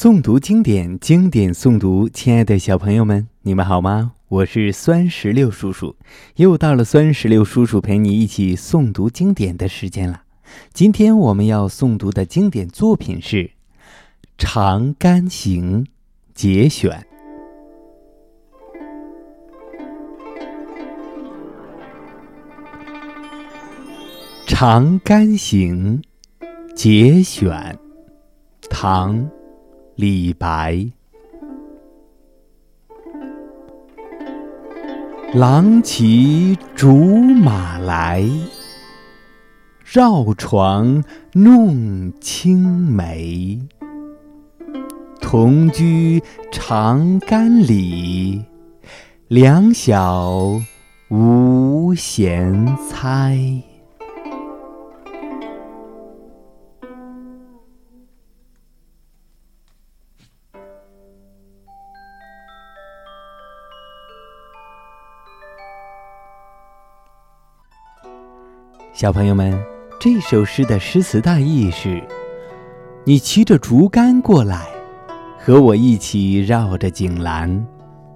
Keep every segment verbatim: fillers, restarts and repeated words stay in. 诵读经典，经典诵读。亲爱的小朋友们，你们好吗？我是酸石榴叔叔，又到了酸石榴叔叔陪你一起诵读经典的时间了。今天我们要诵读的经典作品是《长干行》节选。《长干行》节选，唐李白。郎骑竹马来，绕床弄青梅。同居长干里，两小无嫌猜。小朋友们，这首诗的诗词大意是：你骑着竹竿过来，和我一起绕着井栏，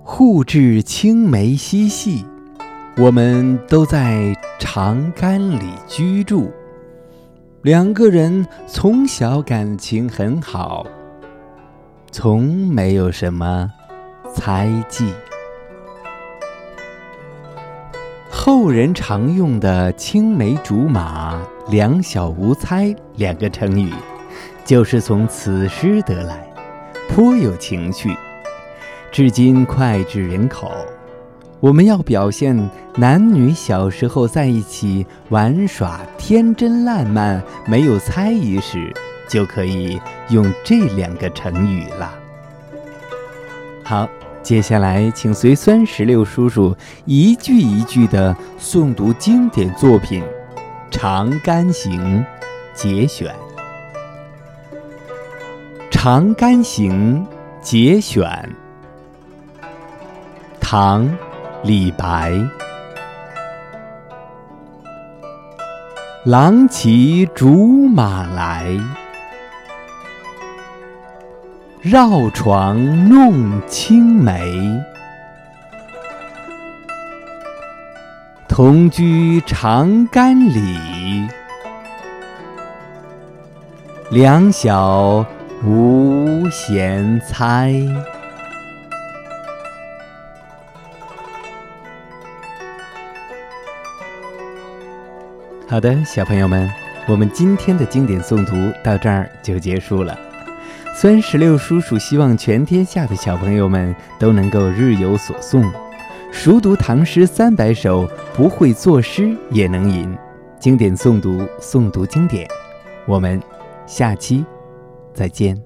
互致青梅嬉戏。我们都在长干里居住，两个人从小感情很好，从没有什么猜忌。后人常用的青梅竹马、两小无猜两个成语，就是从此诗得来，颇有情趣，至今脍炙人口。我们要表现男女小时候在一起玩耍天真烂漫，没有猜疑时，就可以用这两个成语了。好，接下来请随酸石榴叔叔一句一句地诵读经典作品《长干行》节选。《长干行》节选，唐·李白。郎骑竹马来，绕床弄青梅。同居长干里，两小无嫌猜。好的，小朋友们，我们今天的经典诵读到这儿就结束了。酸石榴叔叔希望全天下的小朋友们都能够日有所诵，熟读唐诗三百首，不会作诗也能吟。经典诵读，诵读经典。我们下期再见。